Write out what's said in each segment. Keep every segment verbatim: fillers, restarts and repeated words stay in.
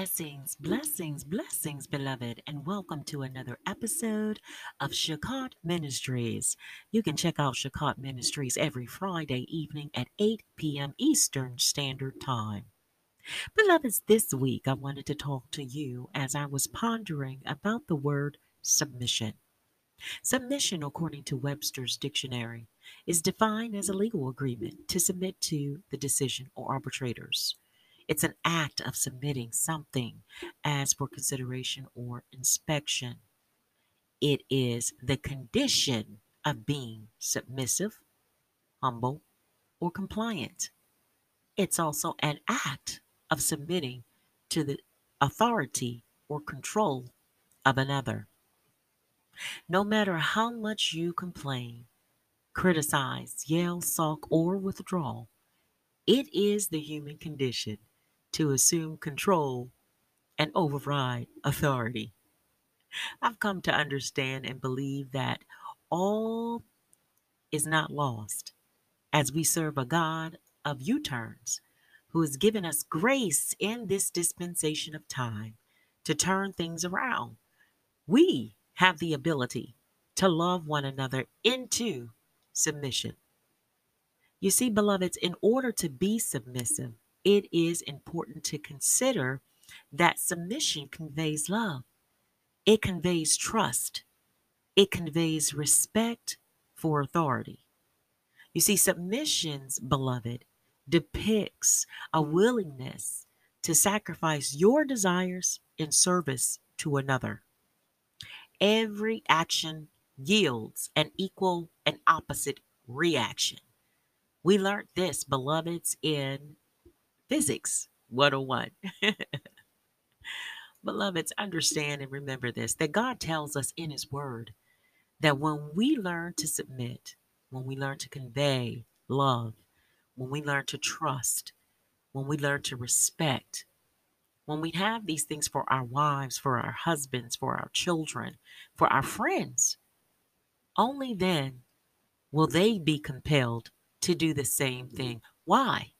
Blessings, blessings, blessings, beloved, and welcome to another episode of Shakat Ministries. You can check out Shakat Ministries every Friday evening at eight p.m. Eastern Standard Time. Beloveds, this week I wanted to talk to you as I was pondering about the word submission. Submission, according to Webster's Dictionary, is defined as a legal agreement to submit to the decision or arbitrators. It's an act of submitting something as for consideration or inspection. It is the condition of being submissive, humble, or compliant. It's also an act of submitting to the authority or control of another. No matter how much you complain, criticize, yell, sulk, or withdraw, it is the human condition to assume control and override authority. I've come to understand and believe that all is not lost as we serve a God of U-turns who has given us grace in this dispensation of time to turn things around. We have the ability to love one another into submission. You see, beloveds, in order to be submissive, it is important to consider that submission conveys love. It conveys trust. It conveys respect for authority. You see, submissions, beloved, depicts a willingness to sacrifice your desires in service to another. Every action yields an equal and opposite reaction. We learned this, beloveds, in Physics one oh one. Beloveds, understand and remember this, that God tells us in His Word that when we learn to submit, when we learn to convey love, when we learn to trust, when we learn to respect, when we have these things for our wives, for our husbands, for our children, for our friends, only then will they be compelled to do the same thing. Why?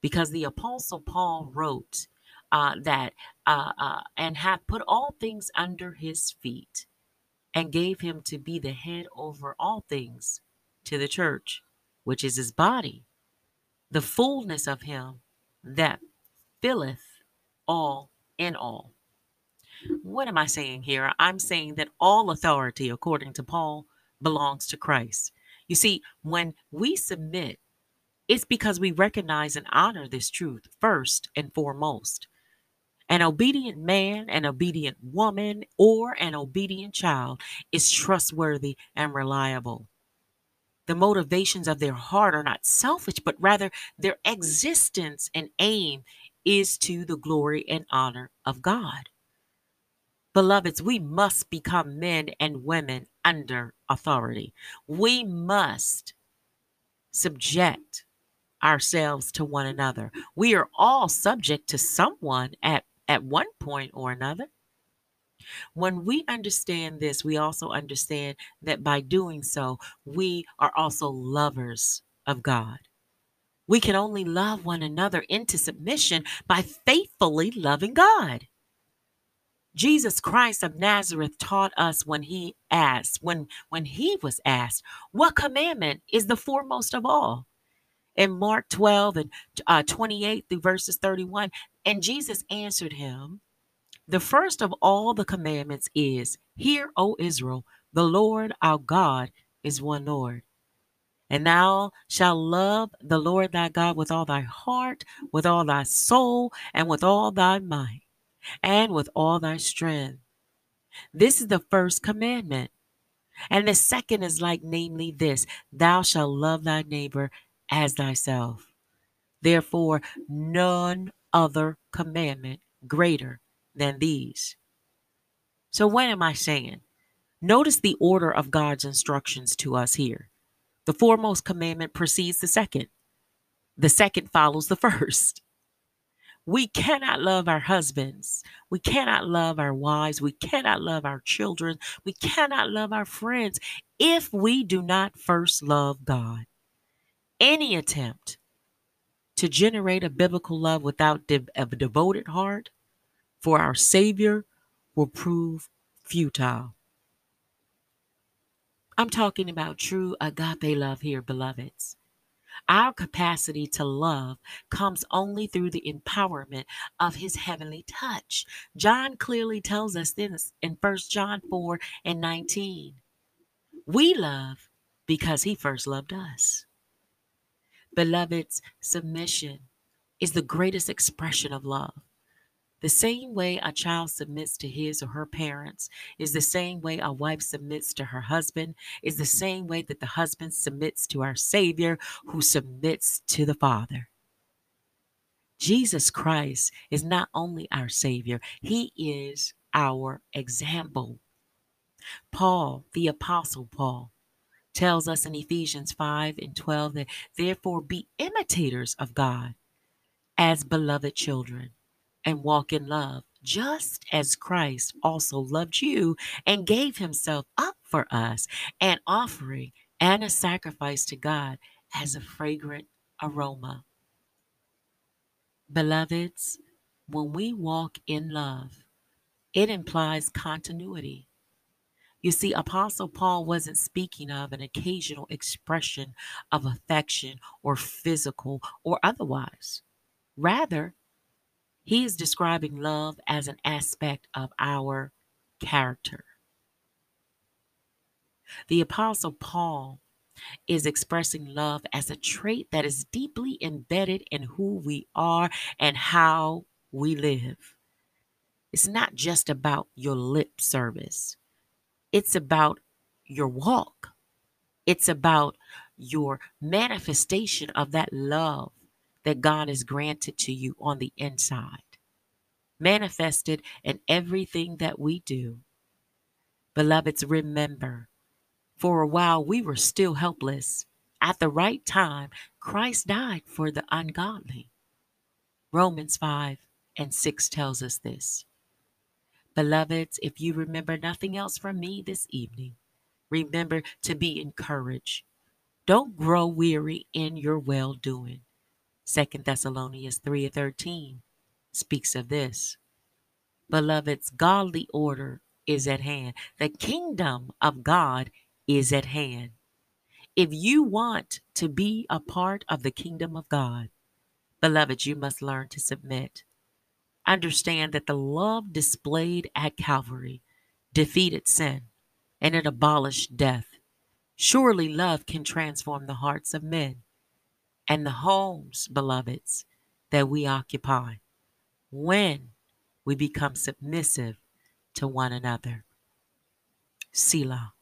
Because the Apostle Paul wrote uh, that, uh, uh, and hath put all things under his feet, and gave him to be the head over all things to the church, which is his body, the fullness of him that filleth all in all. What am I saying here? I'm saying that all authority, according to Paul, belongs to Christ. You see, when we submit, it's because we recognize and honor this truth first and foremost. An obedient man, an obedient woman, or an obedient child is trustworthy and reliable. The motivations of their heart are not selfish, but rather their existence and aim is to the glory and honor of God. Beloveds, we must become men and women under authority. We must subject ourselves to one another. We are all subject to someone at, at one point or another. When we understand this, we also understand that by doing so, we are also lovers of God. We can only love one another into submission by faithfully loving God. Jesus Christ of Nazareth taught us when he asked, when, when he was asked, what commandment is the foremost of all? In Mark twelve and uh, twenty-eight through verses thirty-one, and Jesus answered him, the first of all the commandments is, hear, O Israel, the Lord our God is one Lord. And thou shalt love the Lord thy God with all thy heart, with all thy soul, and with all thy might, and with all thy strength. This is the first commandment. And the second is like, namely this, thou shalt love thy neighbor as thyself. Therefore, none other commandment greater than these. So what am I saying? Notice the order of God's instructions to us here. The foremost commandment precedes the second. The second follows the first. We cannot love our husbands. We cannot love our wives. We cannot love our children. We cannot love our friends if we do not first love God. Any attempt to generate a biblical love without de- a devoted heart, for our Savior will prove futile. I'm talking about true agape love here, beloveds. Our capacity to love comes only through the empowerment of his heavenly touch. John clearly tells us this in First John four and nineteen. We love because he first loved us. Beloveds, submission is the greatest expression of love. The same way a child submits to his or her parents is the same way a wife submits to her husband, is the same way that the husband submits to our Savior, who submits to the Father. Jesus Christ is not only our Savior, he is our example. Paul, the Apostle Paul, tells us in Ephesians five and twelve that therefore be imitators of God as beloved children, and walk in love, just as Christ also loved you and gave himself up for us, an offering and a sacrifice to God as a fragrant aroma. Beloveds, when we walk in love, it implies continuity. You see, Apostle Paul wasn't speaking of an occasional expression of affection or physical or otherwise. Rather, he is describing love as an aspect of our character. The Apostle Paul is expressing love as a trait that is deeply embedded in who we are and how we live. It's not just about your lip service. It's about your walk. It's about your manifestation of that love that God has granted to you on the inside, manifested in everything that we do. Beloveds, remember, for a while we were still helpless. At the right time, Christ died for the ungodly. Romans five and six tells us this. Beloveds, if you remember nothing else from me this evening, remember to be encouraged. Don't grow weary in your well-doing. Second Thessalonians three and thirteen speaks of this. Beloveds, godly order is at hand. The kingdom of God is at hand. If you want to be a part of the kingdom of God, beloveds, you must learn to submit. Understand that the love displayed at Calvary defeated sin and it abolished death. Surely love can transform the hearts of men and the homes, beloveds, that we occupy when we become submissive to one another. Selah.